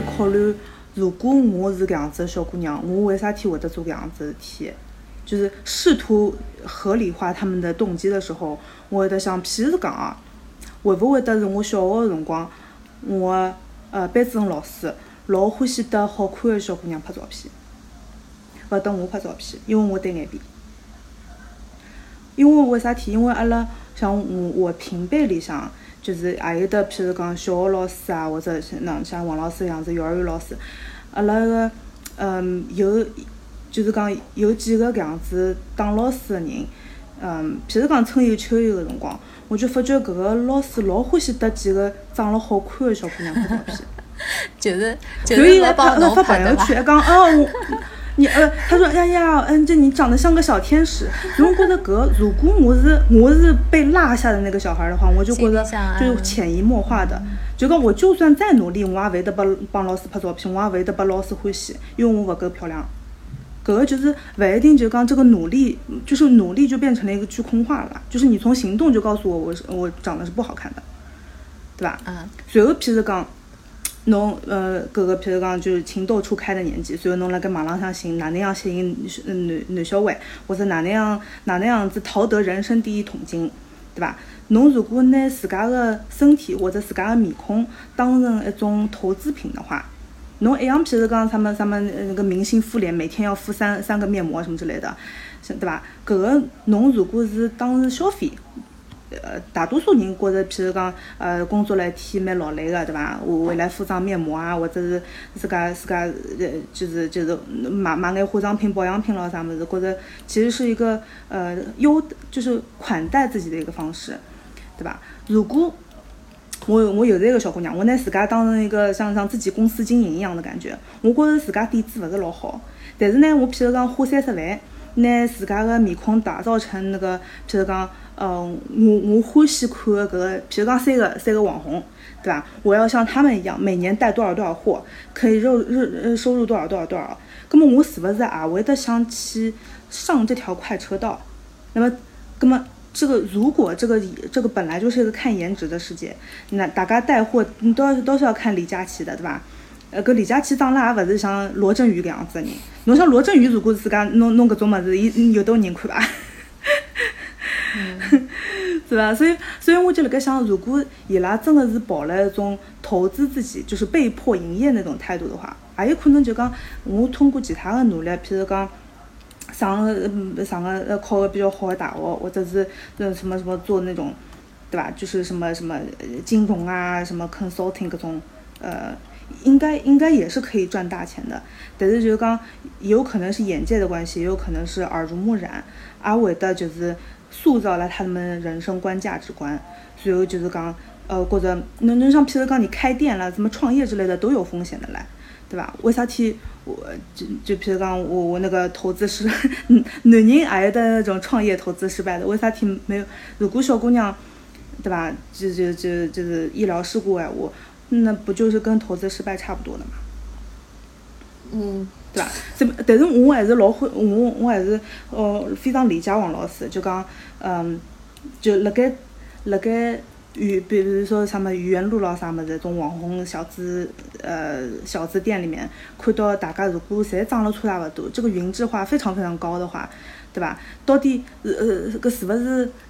该考虑，如果我是这样子的小姑娘，我为啥体会得做这样子的事体？就是试图合理化他们的动机的时候，我会得想，譬如讲啊，会不会得是我小学的辰光，我班主任老师老欢喜得好看的小姑娘拍照片，勿得我拍照片，因为我单眼皮。因为为啥体？因为阿拉像我平辈里向，就是还有的，譬如讲小学老师啊，或者像王老师样子幼儿园老师，阿拉个有。就是讲有几个搿样子当老师的人，譬如讲春游秋游的辰光，我就发觉搿个老师老欢喜得几个长了好看的小姑娘拍照片。就是来帮侬拍的吧？讲哦，他说哎呀，这你长得像个小天使。如果我是被落下的那个小孩的话，我就觉得就是潜移默化的。就讲我就算再努力，我也会得帮老师拍照片，我也会得把老师欢喜，因为我勿够漂亮。搿个就是勿一定就讲这个努力，就是努力就变成了一个去空话了，就是你从行动就告诉我长得是不好看的，对吧？嗯。随后譬如讲，侬搿个譬如讲就是情窦初开的年纪，随后侬辣盖网浪向寻哪能样吸引男小孩，或者哪能样子讨得人生第一桶金，对吧？侬如果拿自家的身体或者自家的面孔当成一种投资品的话。侬一样，譬如讲什么那个明星敷脸，每天要敷三个面膜什么之类的，对吧？搿个侬如果是当时消费，大多数人觉着，譬如讲，工作了一天蛮劳累个，对伐？回来敷张面膜啊，或者是自家就是买眼化妆品、保养品咯啥物事，觉着其实是一个就是款待自己的一个方式，对吧？如果我有这个小姑娘，我拿自家当成一个像自己公司经营一样的感觉。我觉着自家底子勿是老好，但是呢，我譬如讲花30万，拿自家个面孔打造成那个，譬如讲，我欢喜看个搿个，譬如讲三个网红，对吧？我要像他们一样，每年带多少多少货，可以收入多少多少多少。那么我是不是也会得想去上这条快车道？那么。如果这个本来就是一个看颜值的世界，那大家带货你都是要看李佳琦的，对吧？跟李佳琦长了也勿是像罗振宇搿样子的人。侬像罗振宇，如果自家弄搿种物事，伊有多人看伐？是吧？所以我就辣盖想，如果伊拉真的是抱了一种投资自己，就是被迫营业那种态度的话，也有可能就讲我通过其他的努力，譬如讲。上个考个比较好的大学，或者是什么做那种，对吧？就是什么金融啊，什么 consulting 各种，应该也是可以赚大钱的。但是就讲也有可能是眼界的关系，也有可能是耳濡目染，阿伟的就是塑造了他们人生观、价值观。所以就是讲，或者能像譬如讲你开店了、什么创业之类的，都有风险的来。对吧？为啥体我就譬如讲我那个投资失，男人还有的那种创业投资失败的，为啥体没有？如果小姑娘，对吧？就是医疗事故哎，我那不就是跟投资失败差不多的嘛？嗯，对吧？但是我还是老会，我还是非常理解王老师，就讲就辣盖。比如说什么愚园路咯啥么子，种网红小资店里面，看到大家如果侪长了差勿多，这个云质化非常非常高的话，对吧？到底搿是勿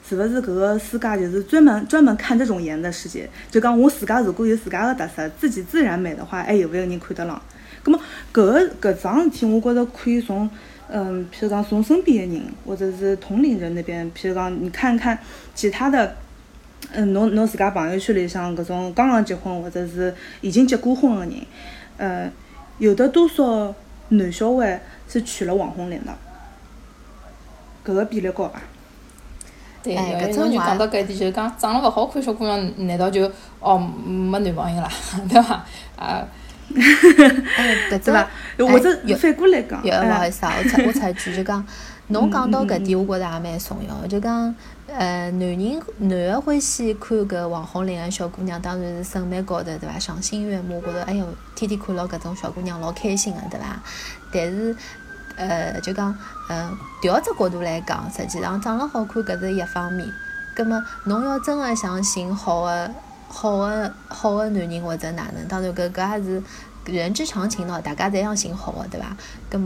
是搿个世界就是专门看这种颜的世界？就讲我自家如果有自家的特色，自己自然美的话，还有没有人看得上？葛末搿桩事体，我觉着可以从。譬如讲从身边的人或者是同龄人那边，譬如讲你看看其他的。侬自家朋友圈里向搿种刚刚结婚或者是已经结过婚的人，有的多少男小孩是娶了网红脸的，搿个比例高伐？对，我就讲到搿一点，就是讲长得勿好看小姑娘，难道就没男朋友啦，对伐？啊。对吧？或者反过来讲，不好意思啊，我插一句，就讲侬讲到搿点，我觉着也蛮重要。就讲男个欢喜看搿网红脸个小姑娘，当然是审美高头，对伐？赏心悦目，觉着哎哟，天天看牢搿种小姑娘老开心个，对伐？但是就讲调只角度来讲，实际上长了好看搿是一方面，葛末侬要真个想寻好个男人或者哪能，当然搿也是人之常情咯，大家侪想寻好个，对伐？咁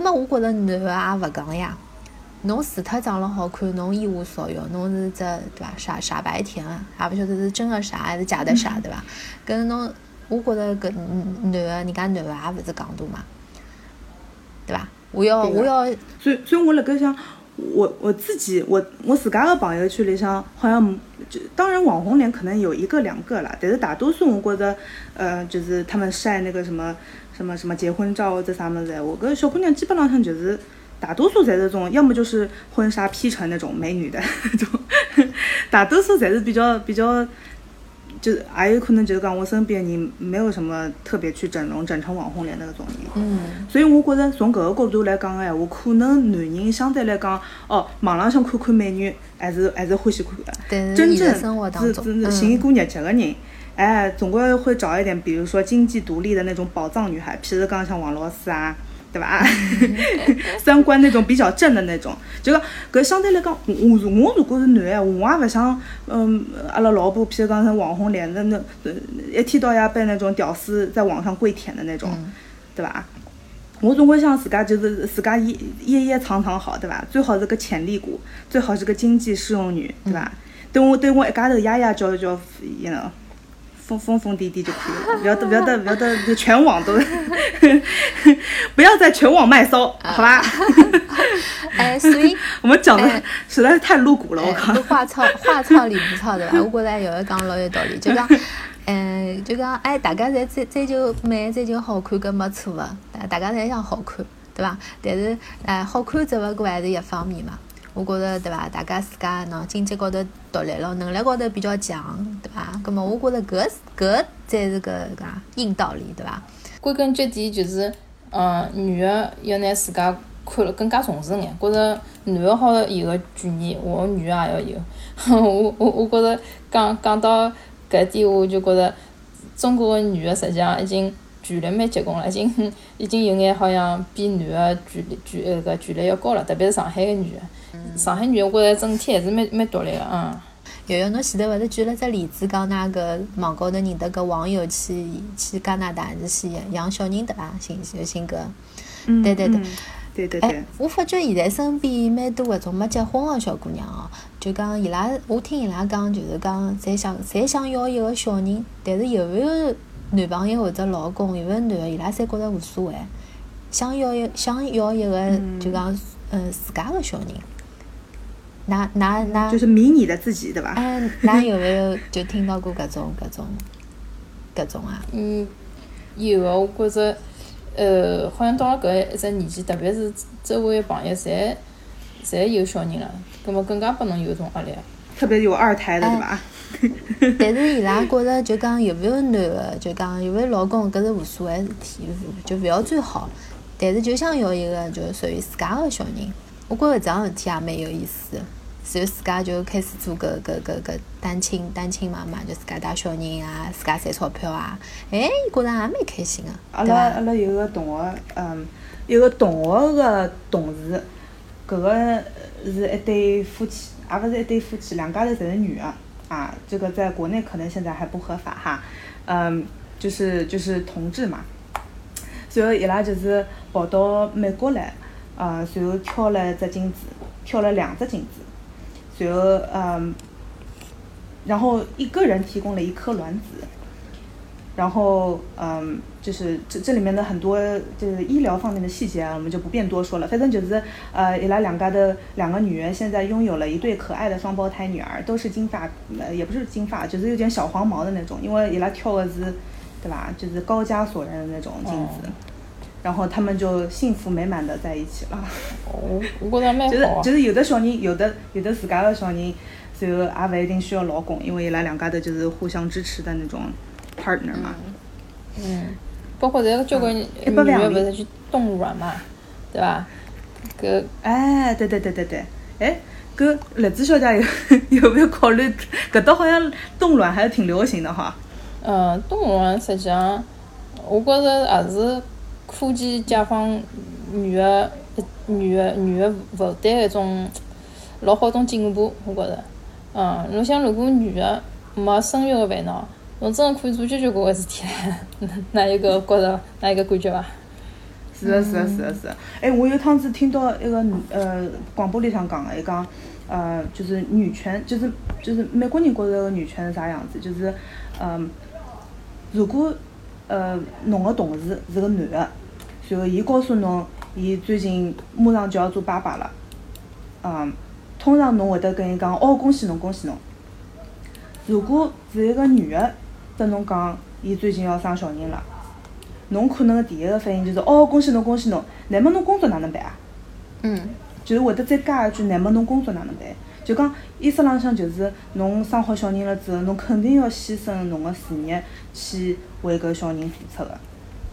么我觉着男个也勿戆呀，侬除脱长了好看，侬一无所有，侬是只对伐？傻白甜啊，也勿晓得是真个傻还是假的傻，对伐？搿侬我觉着搿男个，人家男个也勿是戆大嘛，对伐？我要，所以我辣盖想。我自己我自家的朋友圈里向好像就当然网红脸可能有一个两个啦，但是大多数我觉得就是他们晒那个什么结婚照或者啥么子，我跟小姑娘基本上就是大多数侪是这种，要么就是婚纱P成那种美女的那种，大多数侪是比较就是还有可能就是讲我身边人没有什么特别去整容整成网红脸那个种人，所以我觉着从搿个角度来讲哎，我可能男人相对来讲哦，网浪向看看美女还是欢喜看的，真正是寻过日脚个人，哎，总归会找一点，比如说经济独立的那种宝藏女孩，譬如讲像王老师啊，对吧？三观那种比较正的那种，就讲搿相对来讲，我如果是男个，我也勿想，阿拉老婆譬如讲成网红脸的那，一天到夜被那种屌丝在网上跪舔的那种，对吧？我总归想自家就是自家掖藏好，对吧？最好是个潜力股，最好是个经济适用女，对吧？等我一家头压压叫，you know。疯滴滴就可以了，不要全网都不要在全网卖骚，好吧？哎，所以我们讲的实在是太露骨了，我靠！话糙理不糙的吧？我觉着有的讲老有道理，就讲，哎，大家侪追求美，追求好看，搿没错的，大家侪想好看，对伐？但是，好看只勿过还是一方面嘛。我觉着对伐，大家自家喏经济高头独立了，能力高头比较强，对伐？咁么我觉着搿才是个硬道理，对伐？归根结底就是，女的要拿自家看了更加重视眼，觉着男的好有个权益，我女的也要有。我觉着讲到搿点，我就觉着中国的女的实际上已经距离蛮结棍了，已经有眼好像比男的距离要高了，特别是上海的女的。上海女的，我觉着整体还是蛮独立的啊。瑶瑶，侬前头勿是举了只例子，讲那个网高头认得个网友去加拿大还是去养小人对伐？寻个，对。哎，我发觉现在身边蛮多搿种没结婚个小姑娘哦，就讲伊拉，我听伊拉讲，就是讲侪想要一个小人，但是有没有男朋友或者老公，有没有男的，伊拉侪觉着无所谓，想要一个就讲自家个小人。那就是迷你的自己，对吧？那有没有就听到过各种啊？有啊，我觉着，好像到了搿一只年纪，特别是周围朋友，侪有小人了，葛末更加拨侬有一种压力。特别有二胎的，对吧？但是伊拉觉着就讲有没有男的，就讲有没有老公，搿是无所谓事体，就勿要最好。但是就想要一个就属于自家的小人。我觉着这样事体也蛮有意思，随自家就开始做搿单亲妈妈，就自家带小人啊，自家赚钞票啊，哎，觉着也蛮开心个。阿拉有个同学，有个同学个同事，搿个是一对夫妻，也勿是一对夫妻，两家头侪是女个啊。这个在国内可能现在还不合法哈，就是同志嘛。所以伊拉就是跑到美国来。然后挑了两只精子，然后然后一个人提供了一颗卵子，然后就是这里面的很多就是医疗方面的细节啊，我们就不便多说了。反正就是伊拉两家的两个女人现在拥有了一对可爱的双胞胎女儿，都是金发，也不是金发，就是有点小黄毛的那种，因为伊拉挑的是对吧，就是高加索人的那种精子。然后他们就幸福美满的在一起了。我觉着蛮好。就是有的小人，有的自家的小人，所以也不一定需要老公，因为伊拉两家头就是互相支持的那种 partner 嘛。包括这个交关女的不是去冻卵嘛，对吧？搿哎，对，哎，搿栗子小姐有没有考虑？搿搭好像冻卵还是挺流行的哈。冻卵实际上，我觉着也是。科技解放女的后代一种老好种进步，我觉着。侬想如果女的没生育个烦恼，侬真的可以做交交关关事体唻，哪一个觉着哪一个感觉伐？是。哎，我有趟子听到一个广播里向讲个，伊讲就是女权，就是美国人觉着女权是啥样子，就是如果侬个同事是个男个，然后伊告诉侬，伊最近马上就要做爸爸了，通常侬会得跟伊讲哦，恭喜侬。如果是一个女的跟侬讲，伊最近要生小人了，侬可能第一个反应就是哦，恭喜侬。乃末侬工作哪能办啊？就是会得再加一句，乃末侬工作哪能办？就讲意思浪向就是侬生好小人了之后，侬肯定要牺牲侬个事业去为搿小人付出个。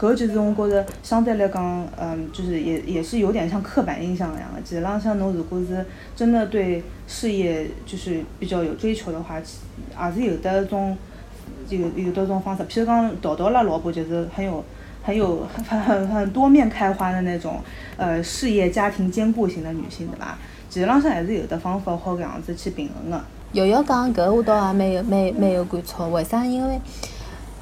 搿就是我觉着相对来讲，就是也是有点像刻板印象一样的。其实浪向侬如果是真的对事业就是比较有追求的话，也是有的种有的种方式。譬如讲淘淘啦，老婆就是很多面开花的那种，事业家庭兼顾型的女性，对伐？其实浪向还是有的方法好搿样子去平衡的。瑶瑶讲搿我倒也蛮有感触，为啥？因为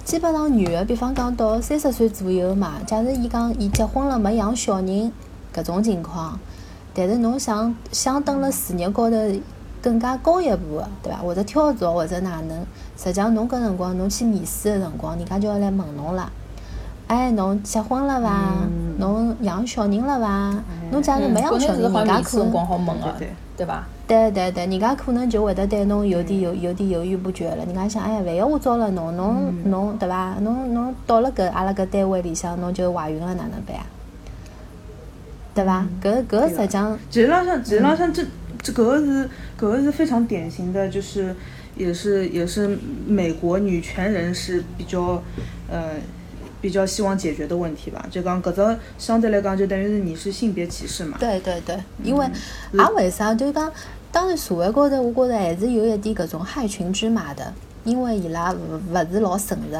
基本上女的，比方讲到30岁左右嘛，假如伊讲伊结婚了没养小人搿种情况，但是侬想等了事业高头更加高一步个，对伐？或者跳槽或者哪能，实际上侬搿辰光侬去面试个辰光，人家就要来问侬了。哎，侬结婚了伐？侬养小人了伐？侬假如没养小人，人家可能光好问个，对伐？对，人家可能就会得对侬有点犹豫不决了。人家想，哎，万一我招了侬对伐？侬到了搿阿拉搿单位里向，侬就怀孕了，哪能办啊？对伐？搿实际上，其实浪向这搿个是非常典型的，就是也是美国女权人士比较希望解决的问题吧。就讲搿种相对来讲，就等于是你是性别歧视嘛。对，因为为啥就讲？当然，社会高头，我觉着还是有一点搿种害群之马的，因为伊拉勿是老诚实。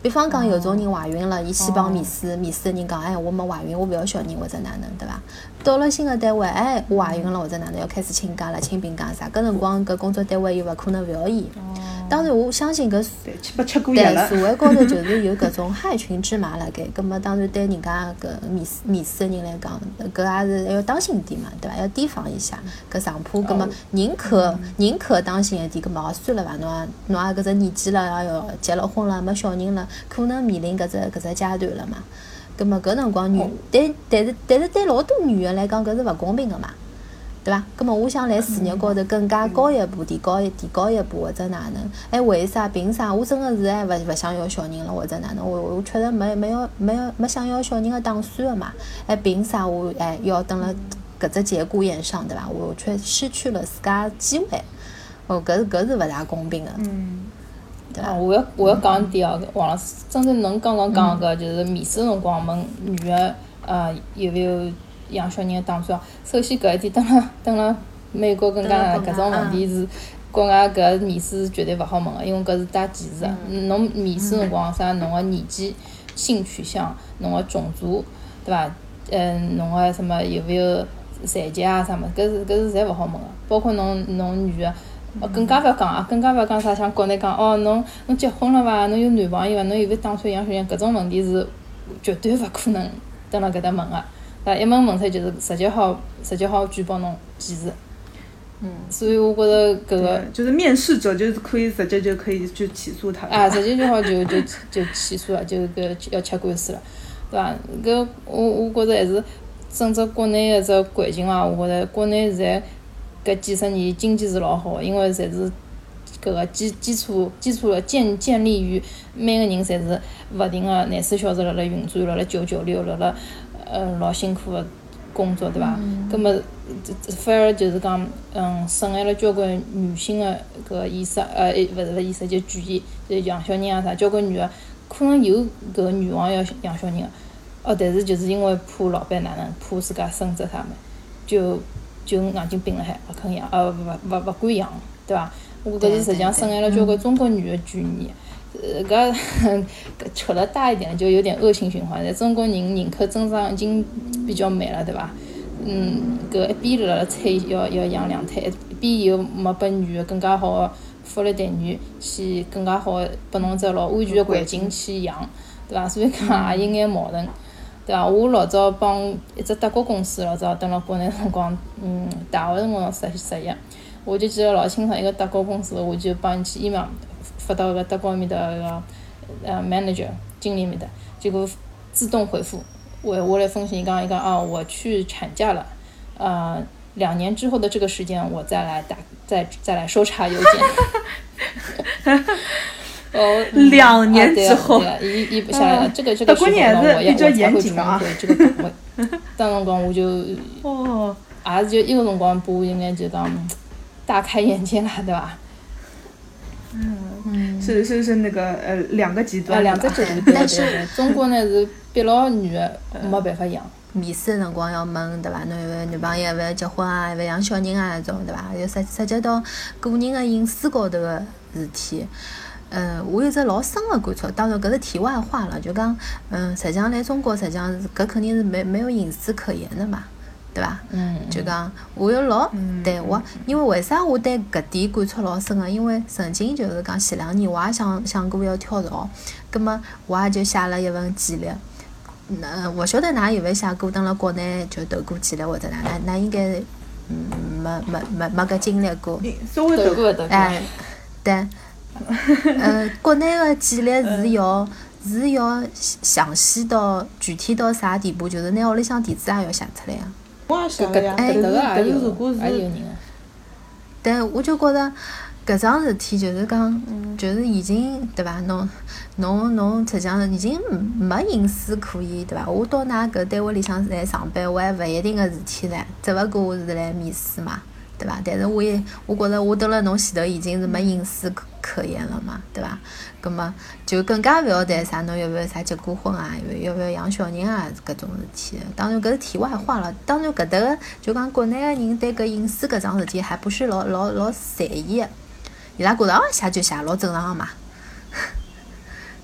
比方讲，有种人怀孕了，伊去帮面试的人讲，哎，我没怀孕，我勿要小人或者哪能，对伐？到了新的单位，哎，我怀孕了或者哪能，要开始请假了，请病假啥？搿辰光搿工作单位又勿可能勿要伊。当然，我相信搿社会高头就是有搿种害群之马辣盖，搿么当然对人家搿面试的人来讲，搿也是要当心点嘛，对伐？要提防一下搿上坡，搿么宁可当心一点，搿么算了伐？侬也搿只年纪了，结了婚了，没小人了，可能面临搿只阶段了嘛。搿么搿辰光但是对老多女的来讲，搿是勿公平的嘛。对伐？咁么，我想来事业高头更加高一步，提高一步，或者哪能？哎，为啥？凭啥？我真个是哎，勿想要小人了，或者哪能？我确实没想要小人个打算个嘛。哎，凭啥我哎要等了搿只节骨眼上，对伐？我却失去了自家机会。哦，搿是勿大公平个。对伐？我要讲一点哦，王老师，真正侬刚刚讲个就是面试辰光问女个有没有养小人的打算，首先搿一点等了美国更加搿种问题是国外搿面试绝对勿好问个，因为搿是带歧视个。侬面试辰光啥，侬个年纪、性取向、侬个种族，对伐？侬个什么有没有残疾啊啥物事，搿是侪勿好问个。包括侬女个，更加勿要讲啥像国内讲哦，侬结婚了伐？侬有男朋友伐？侬有没有打算养小人？搿种问题是绝对勿可能蹲辣搿搭问个。一问出来就是直接好举报侬歧视。所以我觉着搿个就是面试者就是可以直接就可以去起诉他。直接就好就起诉了，就搿要吃官司了，对伐？搿我觉着还是整只国内个只环境啊，我觉着国内现在搿几十年经济是老好，因为侪是搿个基础的建立于每个人侪是勿停个24小时辣辣运转，辣辣996辣辣。老辛苦的工作，对伐？葛末反而就是讲，损害了交关女性的搿意识，勿是意识，就主义，就养小人啊啥，交关女的可能有搿个愿望要养小人个，但是就是因为怕老板哪能，怕自家升职啥物，就硬劲憋辣海，勿肯养，勿敢养，对伐？我搿是实际上损害了交关中国女的权益。搿扯得大一点就有点恶性循环。中国人人口增长已经比较慢了，对伐？搿一边辣辣催要养两胎，一边又没拨女的更加好福利待遇去更加好拨侬只老安全的环境去养，对伐？所以讲也有眼矛盾，对伐？我老早帮一只德国公司老早蹲辣国内辰光，大学辰光实习，我就记得老清爽，一个德国公司，我就帮伊去 email 发到个德国面的manager 经理面的，结果自动回复。我来分析一个啊，我去产假了，2年之后的这个时间我再来收查邮件。2年之后，一下来了，这个时候呢，我才会转回这个岗位。当辰光我就就一个辰光不应该就当大开眼界了，对吧？是那个2个极端，两个极端。但是中国呢是逼老女的没办法养。面试辰光要问对伐？侬有勿女朋友，勿要结婚啊，勿养小人啊，那种对伐？又涉及到个人的隐私高头个事体。我有只老深个观察，当然搿是题外话了，就讲实际上来中国，实际上搿肯定是没有隐私可言的嘛。对伐？就讲我有老对我，因为为啥我对搿点感触老深个？因为曾经就是讲前2年，我也想过要跳槽，葛末我也就写了一份简历。我晓得㑚有没写过，蹲辣国内就投过简历或者㑚应该没搿经历过。稍微投过对，国内个简历是要详细到具体到啥地步，就是拿屋里向地址也要写出来啊。我也想呀，但是如果是，但我就觉着搿桩事体就是讲，就是已经对伐？侬实际上已经没隐私可言，对伐？我到㑚搿单位里向来上班，我还勿一定个事体唻，只勿过我是来面试嘛。对吧？但是我觉着我蹲辣侬前头已经是没隐私可言了嘛，对吧？葛末就更加勿要谈啥侬要勿要啥结过婚啊，要勿要养小人啊搿种事体。当然搿是题外话了。当然搿搭就讲国内个人对搿隐私搿桩事体还不是老在意个，伊拉觉着写就写老正常个嘛，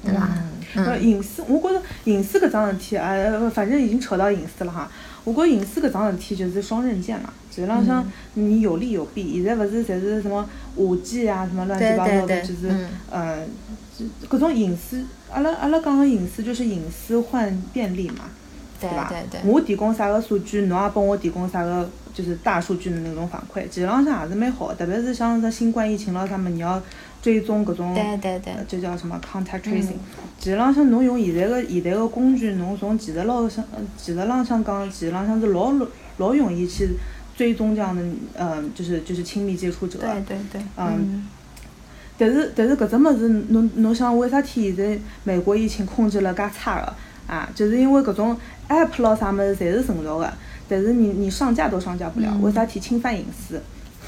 对伐？隐私，我觉着隐私搿桩事体啊，反正已经扯到隐私了哈。我觉隐私搿桩事体就是双刃剑嘛，就是浪向你有利有弊。现在勿是侪是什么5G啊，什么乱七八糟的，就是搿种隐私，阿拉讲个隐私就是隐私换便利嘛，对伐？我提供啥个数据，侬也帮我提供啥个就是大数据的那种反馈，其实浪向也是蛮好的。特别是像新冠疫情了，他们你要追踪搿种，就叫什么 contact tracing。其实浪向侬用现在个工具，侬从技术浪向讲，其实浪向是老容易去追踪这样的就是亲密接触者。对。但是搿只物事，侬想为啥体现在美国疫情控制了介差个啊？就是因为搿种 app 咯啥物事侪是成熟个，但是你上架都上架不了，为啥体侵犯隐私？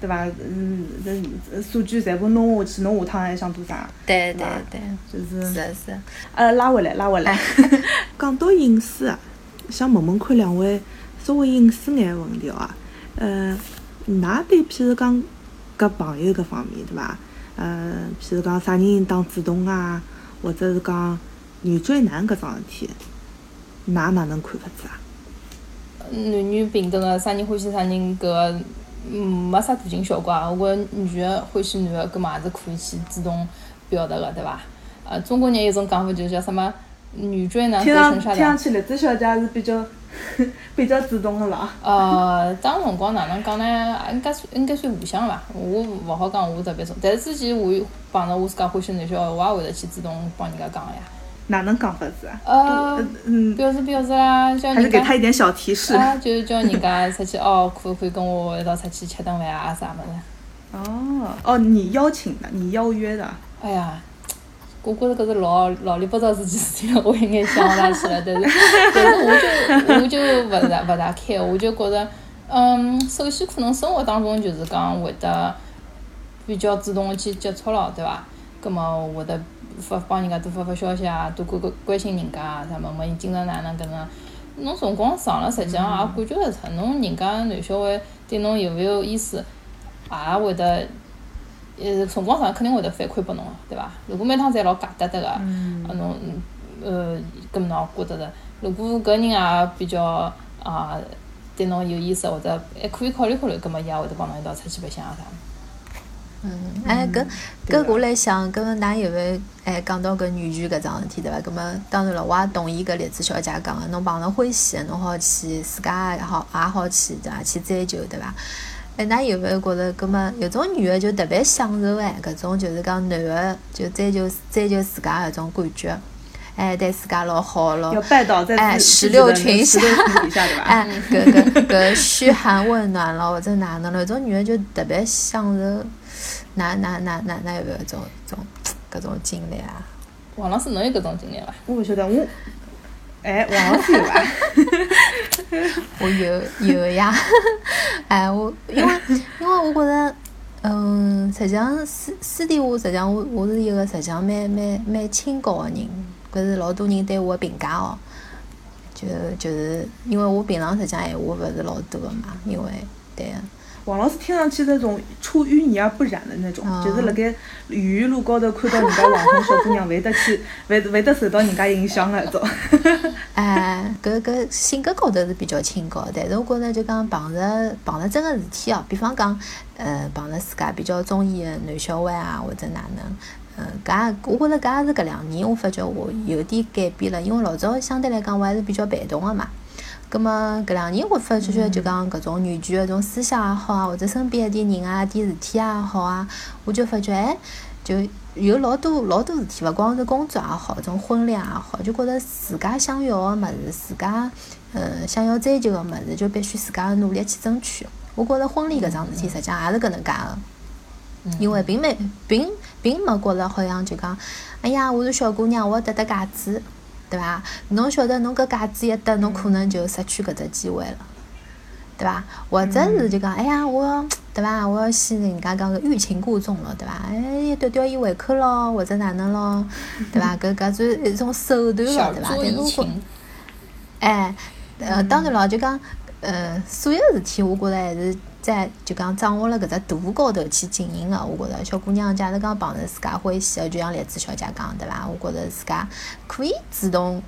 对伐？数据全部弄下去，侬下趟还想做啥？对，就是。拉回来。讲到隐私啊，想问看两位稍微隐私眼个问题啊。㑚对譬如讲搿朋友搿方面对伐？譬如讲啥人当主动啊，或者是讲女追男搿桩事体，㑚哪能看法子啊？男女平等个，啥人欢喜啥人搿。没啥大惊小怪，我女的欢喜男的，搿嘛也是可以去主动表达个，对伐？中国人有种讲法，就是叫什么女追男追成啥的。听上去栗子小姐是比较主动个伐？当辰光哪能讲呢？应该算互相伐。我勿好讲，我特别重，但是之前我碰到我自家欢喜男小，我也会得去主动帮人家讲个呀。哪能讲法子啊？表示啦，叫人家还是给他一点小提示啊，就是叫人家出去哦，可不可以跟我一道出去吃顿饭啊啥么子？哦，你邀请的，你邀约的。哎呀，我觉着搿是老里八糟事体事体，我应该想拉起来，但是我就勿大开，我就觉着，首先可能生活当中就是讲会得比较主动去接触了，对伐？葛么会得帮人家多发消息啊，多关心人家啊，啥么么？伊经常哪能搿能？侬辰光长了，实际上也感觉得出，侬人家男小孩对侬有没有意思，也会得，辰光长肯定会得反馈拨侬个，对伐？如果每趟侪老假搭搭个，侬搿么侬也觉得的。如果搿人也比较对侬有意思，或者还可以考虑考虑，搿么伊也会得帮侬一道出去白相啊啥。搿我来想，搿㑚有没讲到搿女权搿桩事体对伐？搿么当然了，我也同意搿栗子小姐讲个，侬碰着欢喜个，侬好去自家也好去对伐？去追求对伐？㑚有没有觉着搿么有种女个就特别享受搿种就是讲男个就追求自家搿种感觉？对自家老好咯，要拜倒在石榴裙下对吧？搿嘘寒问暖咯，或者哪能了？种女人就特别享受，哪有没有种搿种经历啊？王老师能有搿种经历伐？我勿晓得我，王老师有伐？我有呀，我因为我觉得。实际上私底下我是一个实际上蛮清高的人，搿是老多人对我的评价哦。就是因为我平常实际上闲话勿是老多的嘛，因为对。王老师听上去那种出淤泥而不染的那种，就是辣盖雨露高头看到人家网红小姑娘，会得受到人家影响那种。搿性格高头是比较清高，但是我觉着就讲碰着真个事体哦，比方讲，碰着自家比较中意个男小孩啊，或者哪能，搿我觉着搿也是搿2年我发觉我有点改变了，因为老早相对来讲我还是比较被动个嘛。咁么搿2年我发觉就讲搿种女权搿种思想也好啊，或者身边一点人啊、点事体也好啊，我就发觉就有老多事体，勿光是工作也好，种婚恋也好，就觉着自家想要个物事，自家想要追求个物事，就必须自家努力去争取。我觉着婚礼搿桩事体实际上也是搿能介个。因为并没觉着好像就讲，哎呀，我是小姑娘，我要戴戒指。对伐？侬晓得侬搿戒指一戴，侬可能就失去搿只机会了，对伐？或者是就讲，哎呀，我对伐？我要先人家讲个欲擒故纵了，对伐？哎，吊伊胃口咯，或者哪能咯，对伐？搿算一种手段咯，对伐？但是我，当然咯，就讲，所有事体，我觉着还是在就讲掌握了搿只度高头去经营个。我觉着小姑娘假如讲碰着自家欢喜个，就像栗子小姐讲对伐？我觉着自家可以主动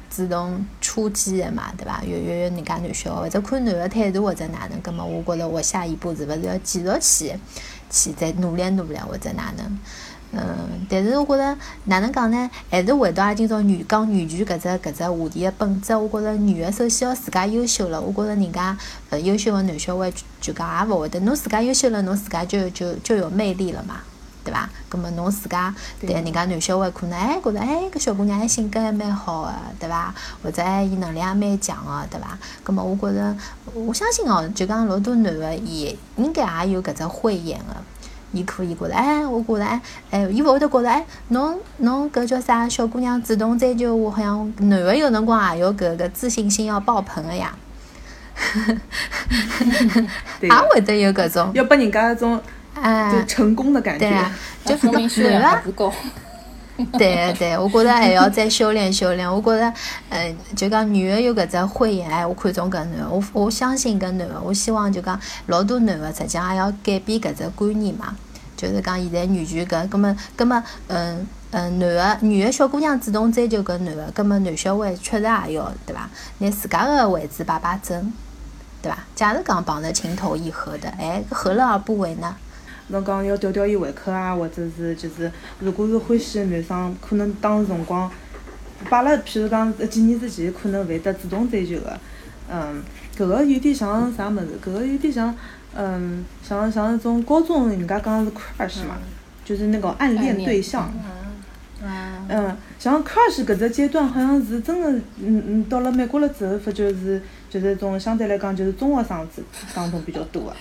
出击个嘛，对伐？约人家男小孩，或者看男个态度或者哪能，葛末我觉着我下一步是勿是要继续去再努力或者哪能？但是我觉着哪能讲呢？还是回到阿今朝女权搿只话题个本质。我觉着女个首先要自家优秀了。我觉着人家优秀个男小孩就讲也勿会得，侬自家优秀了，侬自家就有魅力了嘛，对伐？葛末侬自家对人家男小孩可能觉着搿小姑娘性格还蛮好个，对伐？或者伊能力也蛮强个，对伐？葛末我觉着我相信哦，就讲老多男个也应该也有搿只慧眼个。伊可以觉着，我觉着，伊勿会得觉着，侬搿叫啥小姑娘主动追求我，好像男个有辰光也有搿个自信心要爆棚个呀，也会得有搿种，要拨人家种就成功的感觉，就说明修炼还不够。对，我觉着还要再修炼。我觉着，就讲女个有搿只慧眼，我看中搿男，我相信搿男，我希望就讲老多男个实际上也要改变搿只观念嘛。就是讲现在女权搿，葛末，女个小姑娘主动追求搿男个，葛末男小孩确实也要对伐？拿自家个位置摆摆正，对伐？假如讲碰着情投意合的，何乐而不为呢？侬讲要吊伊胃口啊，或者是就是，如果是欢喜个男生，可能当时辰光，摆辣譬如讲几年之前，可能会得主动追求个，搿个有点像啥物事？搿个有点像，像种高中人家讲是 crush 嘛，就是那个暗恋对象。像 crush 搿只阶段，好像是真个，到了美国了之后，发觉是就是种相对来讲就是中学生子当中比较多个。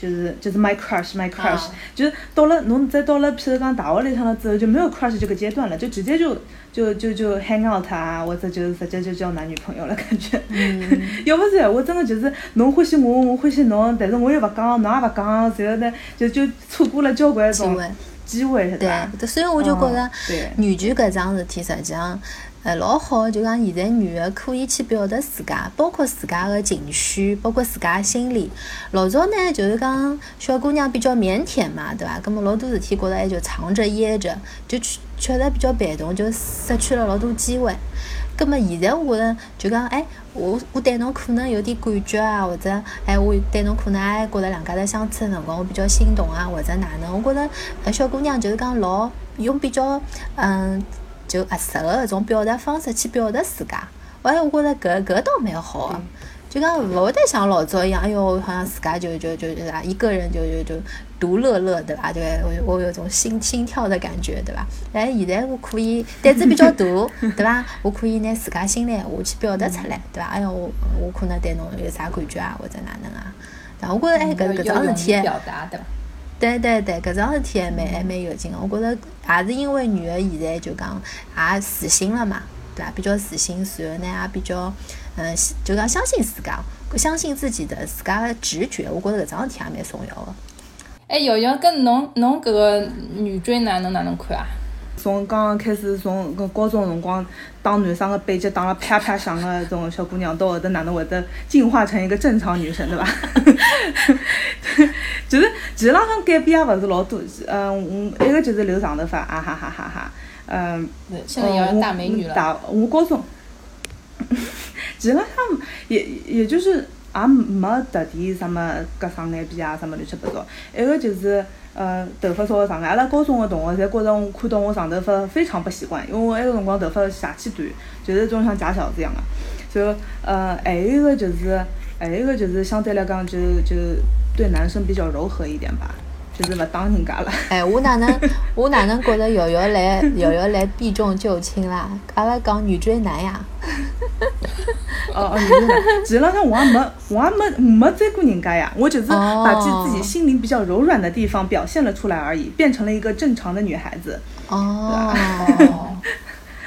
就是 my crush， 就是到了，譬如讲大学里向了之后就没有 crush 这个阶段了，就直接就 hang out 啊，或者就是直接就交男女朋友了，感觉。要不然我真的就是侬欢喜我，我欢喜侬，但是我又勿讲，侬也勿讲，然后呢就错过了交关种机会是吧？对，所以我就觉着女权搿桩事体，实际上，老好，就讲现在女的可以去表达自家，包括自家的情绪，包括自家心理。老早呢，就是讲小姑娘比较腼腆嘛，对伐？咁么老多事体觉着哎就藏着掖着，就确实比较被动，就失去了老多机会。咁么现在我呢就讲哎，我对侬可能有点感觉啊，或者哎我对侬可能哎觉着两家头相处的辰光我比较心动啊，或者哪能？我觉着小姑娘就是讲老用比较就合适个搿种表达方式去表达自家，哎，我觉着搿倒蛮好个，就讲勿会得像老早一样，哎哟，好像自家就一个人就独乐乐，对伐？对，我有种心跳的感觉，对伐？哎，现在我可以胆子比较大，对伐？我可以拿自家心里闲话去表达出来，对伐？哎哟，我可能对侬有啥感觉啊，或者哪能啊？但我觉着哎，搿桩事体，表达对伐？对，搿桩事体还蛮有劲个，我觉着也是因为女个现在就讲也自信了嘛，对伐？比较自信，然后呢也比较就讲相信自家，相信自己的自家个直觉，我觉着搿桩事体也蛮重要个。哎，瑶瑶，跟侬搿个女追男侬哪能看啊？从刚刚开始，从搿高中辰光打男生个背脊打了啪啪响个种小姑娘，到后头哪能会得进化成一个正常女生，对伐？就是其实浪向改变也勿是老多，一个就是留长头发，啊哈哈哈哈，现在也要大美女了。我高中，其实浪向也就是也没特地什么割双眼皮啊，什么乱七八糟。一个就是头发稍微长眼，阿拉高中个同学侪觉着我看到我长头发非常不习惯，因为我埃个辰光头发邪气短，就是种像假小子一样个。然后还有一个就是相对来讲就对男生比较柔和一点吧，就是勿打人家了。哎，我哪能觉着瑶瑶来避重就轻啦？阿拉讲女追男呀。哦，女追男，其实浪向我也没追过人家呀，我只是把自己心灵比较柔软的地方表现了出来而已，变成了一个正常的女孩子。哦。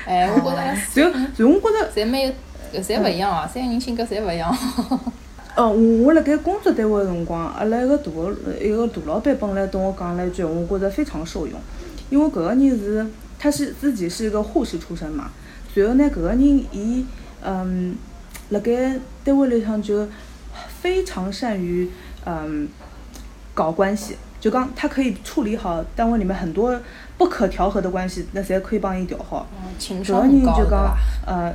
哎，我觉着。所以我觉着。侪勿一样啊，三个人性格侪勿一样。我辣盖工作单位个辰光，阿拉一个大老板本来跟我讲了一句，我觉着非常受用，因为搿个人他是自己是一个护士出身嘛，然后呢搿个人伊辣盖单位里向就非常善于搞关系，就讲他可以处理好单位里面很多不可调和的关系，那侪可以帮伊调好。情商很高，搿个人就讲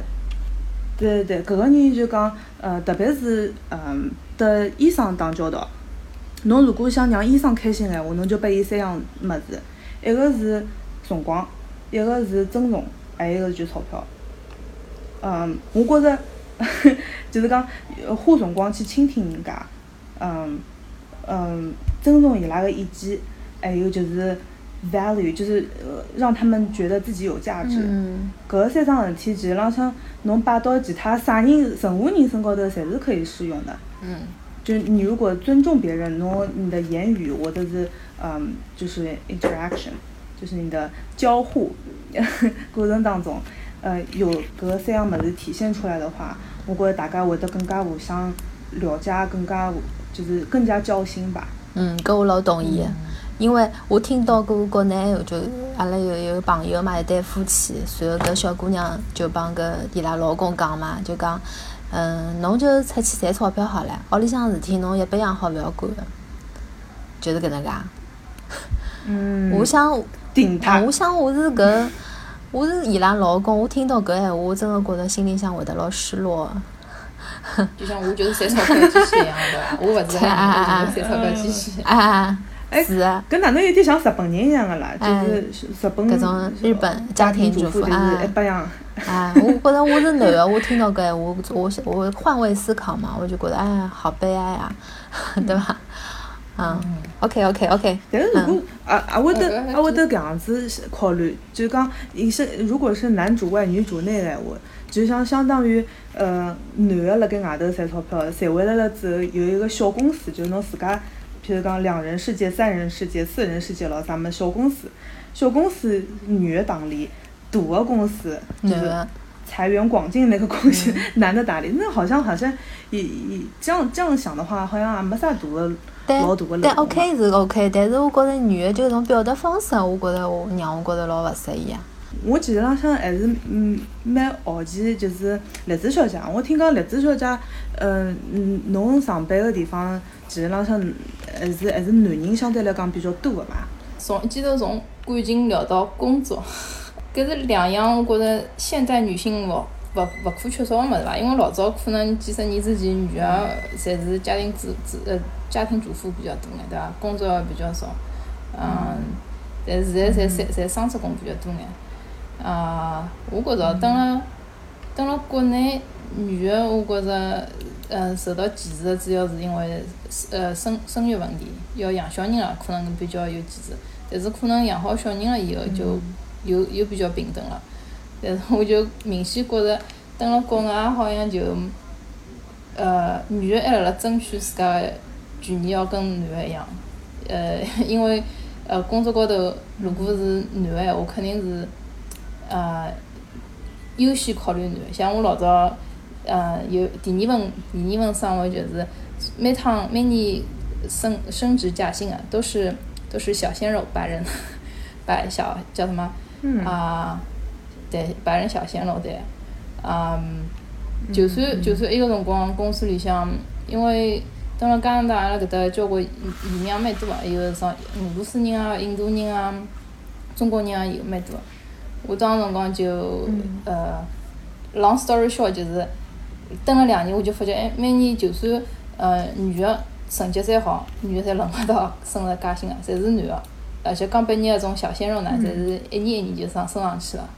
对，搿个人就讲，特别是跟医生打交道，侬如果想让医生开心闲话，侬就拨伊三样物事，一个是辰光，一个是尊重，还有一个就钞票。我觉着就是讲花辰光去倾听人家，尊重伊拉个意见，还有就是value 就是让他们觉得自己有价值。搿三桩事体其实浪向侬摆到其他啥人任何人身高头侪是可以适用的。就你如果尊重别人，你的言语或者是就是 interaction， 就是你的交互过程当中，有搿三样物事体现出来的话，我觉着大家会得更加互相了解，更加就是更加交心吧。搿我老同意。因为我听到过国内就阿拉有朋友嘛，一对夫妻，随后搿小姑娘就帮搿伊拉老公讲嘛，就讲，侬就出去赚钞票好了，屋里向事体侬一百样好勿要管，就是搿能介。我想顶他。我想我是伊拉老公，我听到搿闲话，我真的觉着心里向会得老失落。就像我就是赚钞票机器一样的，我勿是，我就是赚钞票机器。是啊，搿哪能有点像日本人一样个啦？就是日本搿种日本家庭主妇啊，一百样。我觉着我是男个，我听到搿闲话，我换位思考嘛，我就觉着哎，好悲哀啊，对伐？OK。但是如果我会得搿样子考虑，就讲如果是男主外女主内个闲话，就像相当于男个辣盖外头赚钞票，赚回来了之后有一个小公司，就是侬自家。譬如讲两人世界、三人世界、四人世界咯，咱们小公司，女的打理，大的公司就是财源广进那个贡献难得打理，那好像也这样想的话，好像也没啥大的老大的。但 OK 是 OK， 但是我觉着女的就种表达方式，我觉着我觉着老勿适意啊。我其实浪向还是蛮好奇，就是栗子小姐，我听讲栗子小姐，侬上班个地方其实浪向还是男人相对来讲比较多个嘛。从一记头从感情聊到工作。搿是两样，我觉着现代女性勿可缺少个物事伐？因为老早可能几十年之前，女个侪是家庭主妇比较多眼，对伐？工作比较少，但现在侪双职工比较多眼。我觉着等了国内，女个我觉着受到歧视主要是因为生育问题，要养小人了，可能比较有歧视，但是可能养好小人了以后就。又比较平等了，但是我就明显觉着，等了国外好像就，女的还辣辣争取自家权益要跟男的一样，因为工作高头如果是男的闲话，肯定是优先考虑男的。像我老早有第二份生活就是每年升职加薪啊，都是小鲜肉白人。白小叫什么？对，白人小鲜肉对，就算一个辰光公司里向，因为等了加拿大阿拉搿搭交关姨娘蛮多啊，有啥俄罗斯人啊、印度人啊、中国人啊有蛮多。我当辰光就long story short 就是等了2年，我就发觉每年就算女的成绩再好，女的侪轮勿到升职加薪啊，侪是男的。而且刚毕业那种小鲜肉呢，侪是一年就升上去了。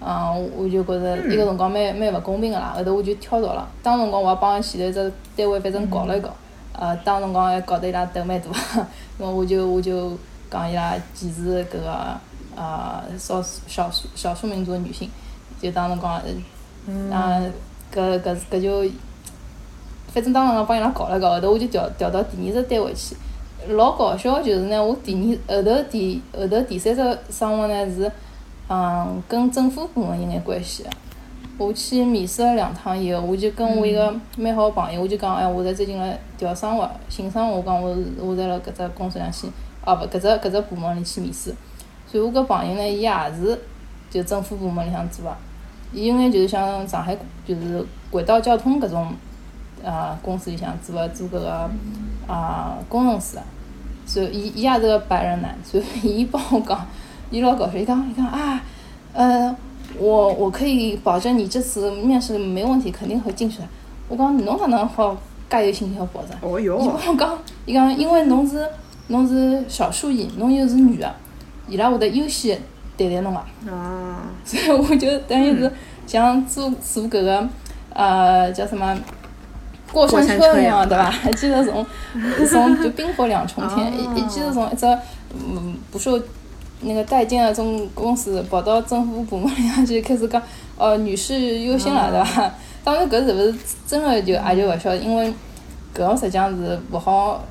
我就觉着一个辰光蛮勿公平个啦，后头我就跳槽了。当辰光我也帮前头只单位反正搞了一搞，当辰光还搞得伊拉头蛮大，那我就讲伊拉歧视搿个少数民族的女性，就当辰光搿就反正当辰光帮伊拉搞了搞，后头我就调到第二只单位去。老搞笑就是呢，我后头第三只生活呢是，跟政府部门有眼关系。我去面试了2趟以后，我就跟我一个蛮好的朋友，我就讲，哎，我在最近来调生活，新生活，我讲我在了搿只公司上去，搿只部门里去面试。所以我搿朋友呢，伊也是就政府部门里向做啊，伊应该就是像上海就是轨道交通搿种公司里向做搿个工程师。所以伊也是个白人男，所以伊帮我讲，伊老搞笑，伊讲啊，我可以保证你这次面试没问题，肯定会进去的。我讲侬哪能好介有信心保证？哦哟！伊帮我讲，因为侬是少数裔，侬又是女的，伊拉会得优先对待侬啊。所以我就等于是像做搿个叫什么？过山车一样，对吧？还记得从就冰火两重天，记得从一只不受那个待见的中公司跑到政府部门里向去，开始讲女士优先了，对吧？当时搿是勿是真的就勿晓得，因为搿实际上是勿好，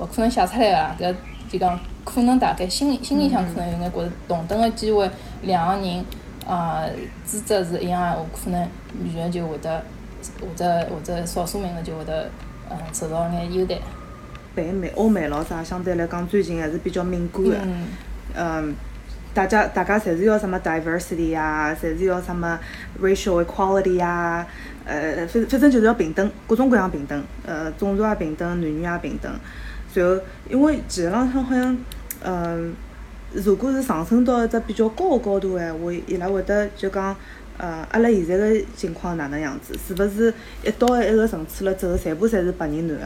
勿可能写出来啦。搿就讲可能大概心里向可能有眼觉着同等的机会，两个人资质是一样的，可能女人就会得。或者少数民族就会得受到眼优待。北美、欧美老啥相对来讲最近还是比较敏感的。大家侪是要什么 diversity 啊，侪是要什么 racial equality 啊，反正就是要平等，各种各样平等，种族也平等，男女也平等。然后因为其实浪向好像如果是上升到一只比较高的高度哎，伊拉会得就讲。阿拉现在个情况哪能样子？是不是一到一个层次了之后，全部侪是白人男个，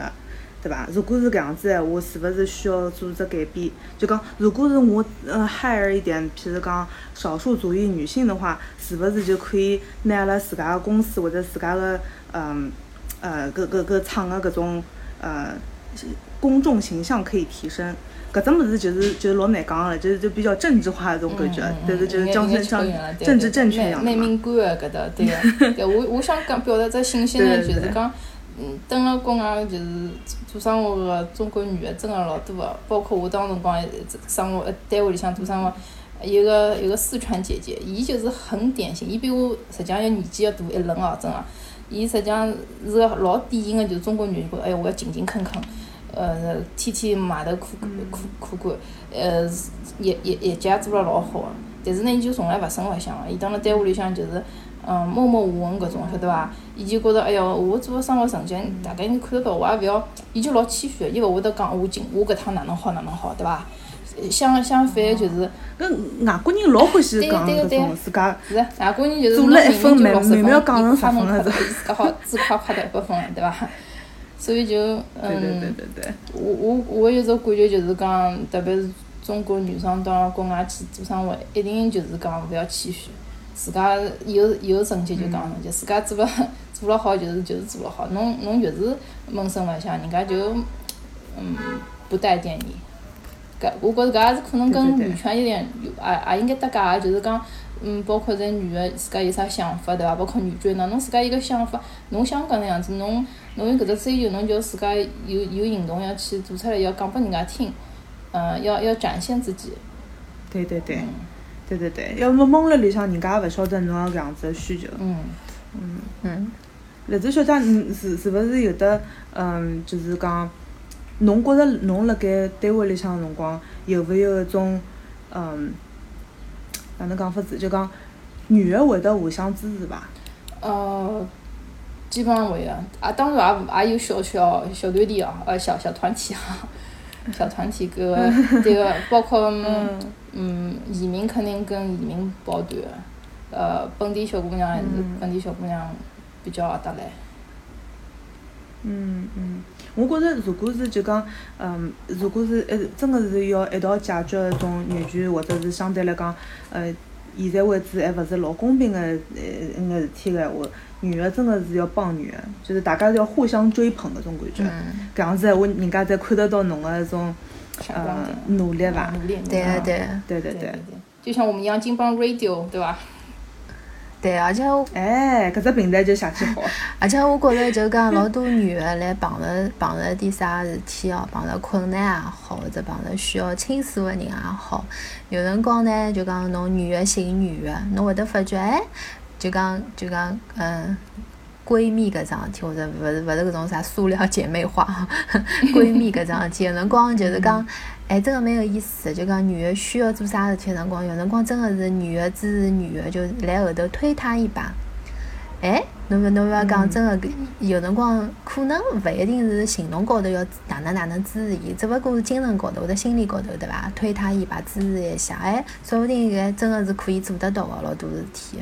对伐？如果是搿样子闲话，是不是需要做只改变？就讲，如果是我hire一点，譬如讲少数族裔女性的话，是不是就可以拿阿拉自家个公司或者自家个搿厂个搿种公众形象可以提升？搿只物事就是老难讲个，就比较政治化一种感觉，但是就是像政治正确一样。蛮敏感个搿搭，对个。对，我想讲表达只信息呢，就是讲，等了国外就是做生活个中国女个真个老多个，包括我当辰光生活单位里向做生活，一个四川姐姐，伊就是很典型，伊比我实际上要年纪要大一轮哦，真个。伊实际上是个老典型个，就是中国女人觉着，哎哟，我要勤勤恳恳，天天埋头苦干，业绩也做了老好个。但是呢，伊就从来勿声勿响个，伊当辣单位里向就是，默默无闻搿种，晓得伐？伊就觉着，哎哟，我做个生活成绩，大家应该看得到，我也勿要，伊就老谦虚个，伊勿会得讲我搿趟哪能好，对伐？相反就是，搿外国人老欢喜讲搿种自家，是外国人就是做了一分，每秒讲成10分了，自家好自夸夸得100分了，对伐？所以就对，我有种感觉就是讲，特别是中国女生到国外去做生活，一定就是讲勿要谦虚，自家有成绩就讲成绩，自家做了好就是做了好，侬越是闷声勿响，人家就不待见你。我觉着搿也是可能跟女权有点也应该搭界，就是讲包括在女的自家有啥想法，对伐？包括女追呢，侬自家有个想法，侬想搿能样子，侬有搿只追求，侬就自家有行动要去做出来，要讲拨人家听，要展现自己。对，要么蒙辣里向，人家也勿晓得侬有搿样子的需求。荔枝小姐，是勿是有的？就是讲。侬觉着侬辣盖单位里向辰光有勿有一种哪能讲法子？就讲女个会得互相支持伐？基本上会啊，当然也有小团体哦，小团体搿这个包括移民肯定跟移民抱团，本地小姑娘还是本地小姑娘比较合得来。我觉着，如果是就讲，如果是真个是要一道解决搿种女权，或者是相对来讲，现在为止还勿是老公平个眼事体个闲话，女个真个是要帮女个，就是大家要互相追捧搿种感觉，搿样子闲话，人家才看得到侬个一种努力伐？对，就像我们杨金帮 radio 对伐？对，而且搿只平台就下去好。而且我觉着就讲老多女的来碰着点啥事体哦，碰着困难也好，或者碰着需要倾诉的人也好。有辰光呢，就讲侬女的寻女的，侬会得发觉就讲闺蜜搿桩事体，或者勿是搿种啥塑料姐妹花，闺蜜搿桩事体，有辰光就是讲。真个蛮有意思，就讲女的需要做啥事体辰光，有辰光真个是女的支持女的，就来后头推她一把。侬勿要讲真个，有辰光可能勿一定是行动高头要哪能支持伊，只勿过是精神高头或者心理高头，对伐？推她一把，支持一下，说不定真个是可以做得到个老多事体。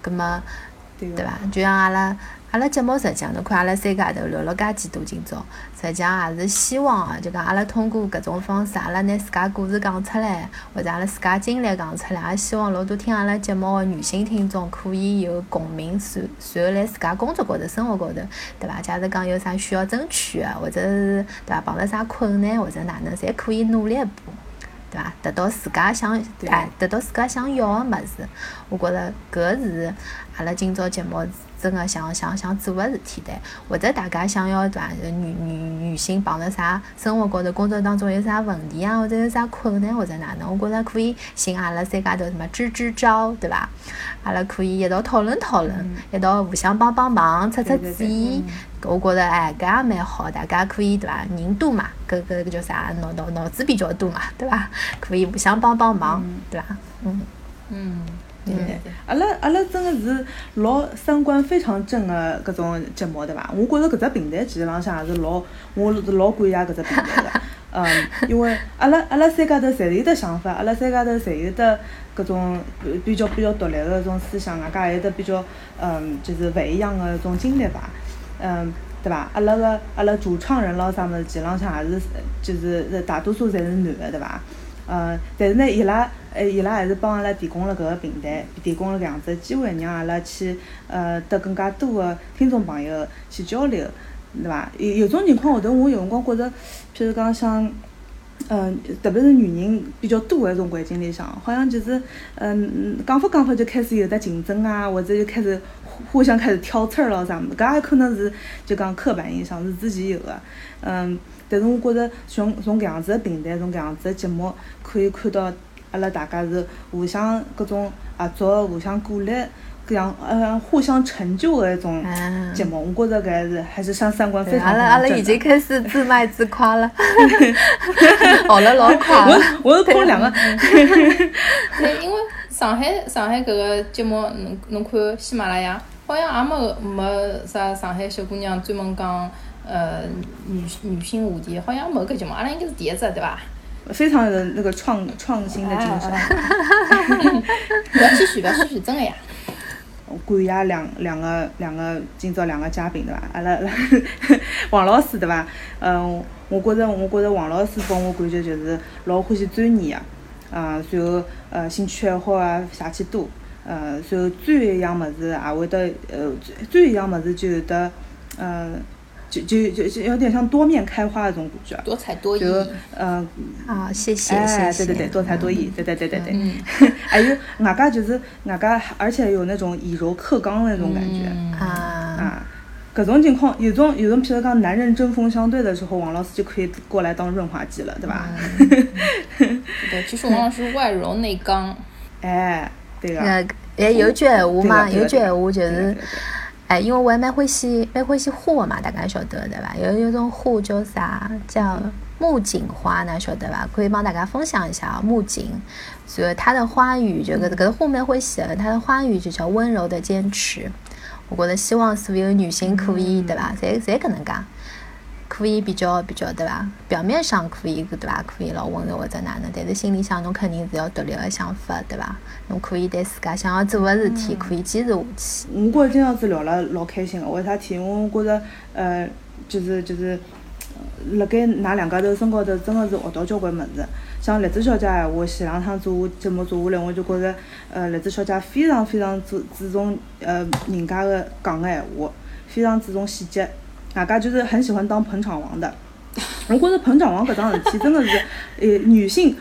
葛末，对伐？就像阿拉节目实际上，侬看阿拉三个头聊了介几多，今朝实际上也是希望就讲阿拉通过搿种方式，阿拉拿自家故事讲出来，或者阿拉自家经历讲出来，也希望老多听阿拉节目个女性听众可以有共鸣，随后来自家工作高头、生活高头，对伐？假使讲有啥需要争取个，或者是对伐碰到啥困难或者哪能，侪可以努力一步，对伐？得到自家想要个物事，我觉着搿是阿拉今朝节目。真个想做个事体的，或者大家想要对伐？女性碰着啥生活高头、工作当中有啥问题啊，或者有啥困难或者哪能，我觉着可以寻阿拉三家头什么支招，对伐？阿拉可以一道讨论，一道互相帮忙，出主意。我觉着搿也蛮好，大家可以对伐？人多嘛，搿叫啥？脑子比较多嘛，对伐？可以互相帮忙，对伐？阿拉真个是老三观非常正个搿种节目，对伐？我觉着搿只平台其实浪向也是我是老感谢搿只平台个，因为阿拉三家头侪有得想法，阿拉三家头侪有得搿种比较独立个种思想，外加有得比较就是勿一样个种经历伐，对伐？阿拉主创人咾啥物事，其实浪向也是就是大多数侪是男个，对伐？但是呢，伊拉还是帮阿拉提供了搿个平台，提供了搿样子机会，让阿拉去得更加多个听众朋友去交流，对伐？有种情况下头，我有辰光觉着，譬如讲像，特别是女人比较多个一种环境里向，好像就是讲法就开始有得竞争啊，或者就开始互相开始挑刺儿咯啥物事，搿也可能是就讲刻板印象是之前有个，但是我觉着从搿样子个平台，从搿样子个节目，可以看到阿拉大家是互相各种合作、互相鼓励，搿样互相成就的一种节目，我觉着搿是还是上三观非常。阿拉已经开始自卖自夸了，好了老夸。我是看两个，对，因为上海搿个节目，侬看喜马拉雅，好像也没啥上海小姑娘专门讲女性话题，好像没搿节目，阿拉应该是第一只对伐？非常的那个创新的精神。不要继续，不要继续，真的呀！感谢两个今朝两个嘉宾对伐？阿拉王老师对伐？我觉着王老师帮我感觉就是老欢喜钻研个，啊，然后兴趣爱好啊啥去多，然后专业一样物事也会得专业一样物事就有得就有点像多面开花那种感觉，多才多艺。谢谢。对对对，多才多艺，对。还有外加，而且有那种以柔克刚的那种感觉。各种情况，有种，譬如讲男人针锋相对的时候，王老师就可以过来当润滑剂了，对吧？对，其实王老师外柔内刚。对啊。有句闲话嘛，就是。因为我也蛮欢喜花嘛，大家晓得对伐？有种花叫啥？叫木槿花，㑚晓得伐？可以帮大家分享一下啊，木槿。所以它的花语就搿花蛮欢喜的，它的花语就叫温柔的坚持。我觉得希望所有女性可以对伐？侪搿能介，可以比较对伐？表面上可以对伐？可以老温柔或者哪能，但是心里向侬肯定是要独立的想法，对伐？侬可以对自家想要做个事体可以坚持下去。我觉着今朝子聊了老开心个，为啥体？因为我觉着就是，辣盖㑚两家头身高头真个是学到交关物事。像栗子小姐闲话，前两趟做节目做下来，我就觉着栗子小姐非常非常注重人家个讲个闲话，非常注重细节。大家就是很喜欢当捧场王的，我觉着捧场王搿桩事体真的是，女性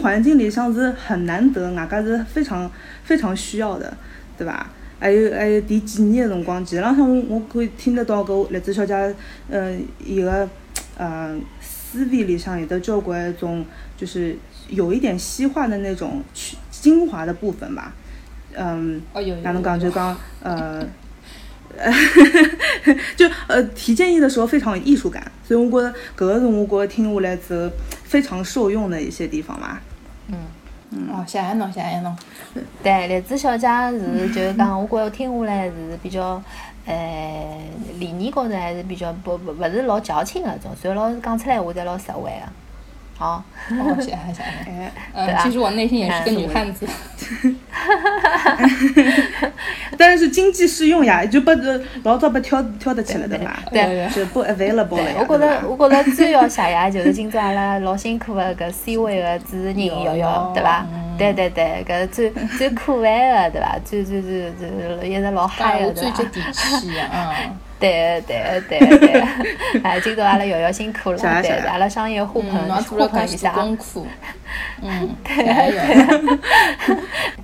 环境里向是很难得，大家是非常非常需要的，对伐？还有第几年的辰光，前浪向我可以听得到搿栗子小姐，伊个思维里向有的交关一种就是有一点西化的那种精华的部分吧，哪能讲就讲就提建议的时候非常有艺术感，所以我觉得搿种我觉得听下来是非常受用的一些地方嘛。谢谢侬。对，栗子小姐是就是讲，我觉着听下来是比较理念高头还是比较不是老矫情个种，所以老讲出来话侪老实惠个。好，谢谢。其实我内心也是个女汉子，但是经济适用呀，就把老早把挑得起来的吧，对，就不 available 了。我觉得最要谢谢就是今朝阿拉老辛苦的搿 C 位的主持人瑶，对吧？对，搿最可爱的，对吧？最也是老嗨的，最接地气啊。对，今朝阿拉瑶辛苦了，对，阿拉商业互捧一下，辛苦，对。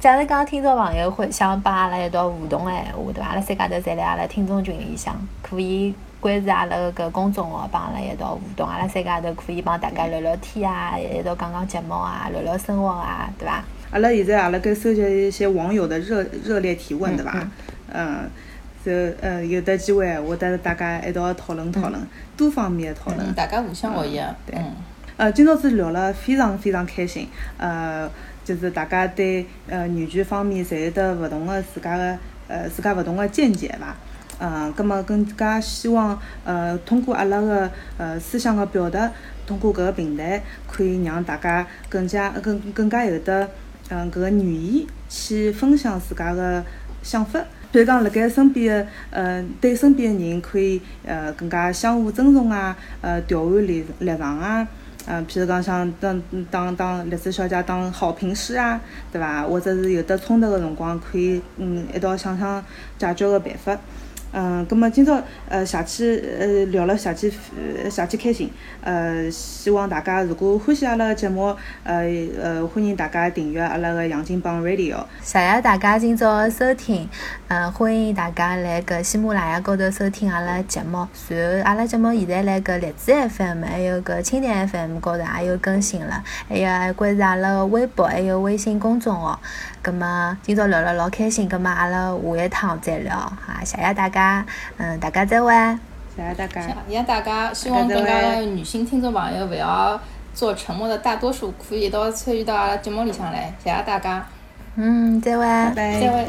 假如讲听众朋友会想帮阿拉一道互动的闲话，对伐？阿拉三家头侪来阿拉听众群里向，可以关注阿拉搿公众号，帮阿拉一道互动。阿拉三家头可以帮大家聊聊天啊，一道讲节目啊，聊聊生活啊，对伐？阿拉现在阿拉搿收集一些网友的热烈提问，对伐？有的机会我带着大家一道讨论，多方面讨论，大家互相学习。对，今朝子聊了非常非常开心，就是大家对女权方面侪有得勿同的自家勿同的见解吧。那么更加希望通过阿拉个思想个表达，通过搿个平台，可以让大家更加有得搿个愿意去分享自家个想法。所以讲，辣盖身边对身边的人可以更加相互尊重啊，调换立场啊，譬如讲像当栗子小姐当好评师啊，对伐？或者是有的冲突的辰光，可以一道想想解决个办法。那么今朝下去聊了下去开心，希望大家如果欢喜阿拉个节目，欢迎大家订阅阿拉个洋泾浜 Radio。谢谢大家今朝个收听，欢迎大家来搿喜马拉雅高头收听阿拉节目。然后阿拉节目现在来搿荔枝 FM， 还有搿蜻蜓 FM 高头也有更新了，还有关注阿拉个微博，还有微信公众号。葛末今朝聊了老开心，葛末阿拉下一趟再聊哈，谢谢大家，大家再会，谢谢大家，谢谢大家，希望更加的女性听众朋友勿要做沉默的大多数，可以一道参与到阿拉节目里向来，谢谢大家，再会，再会。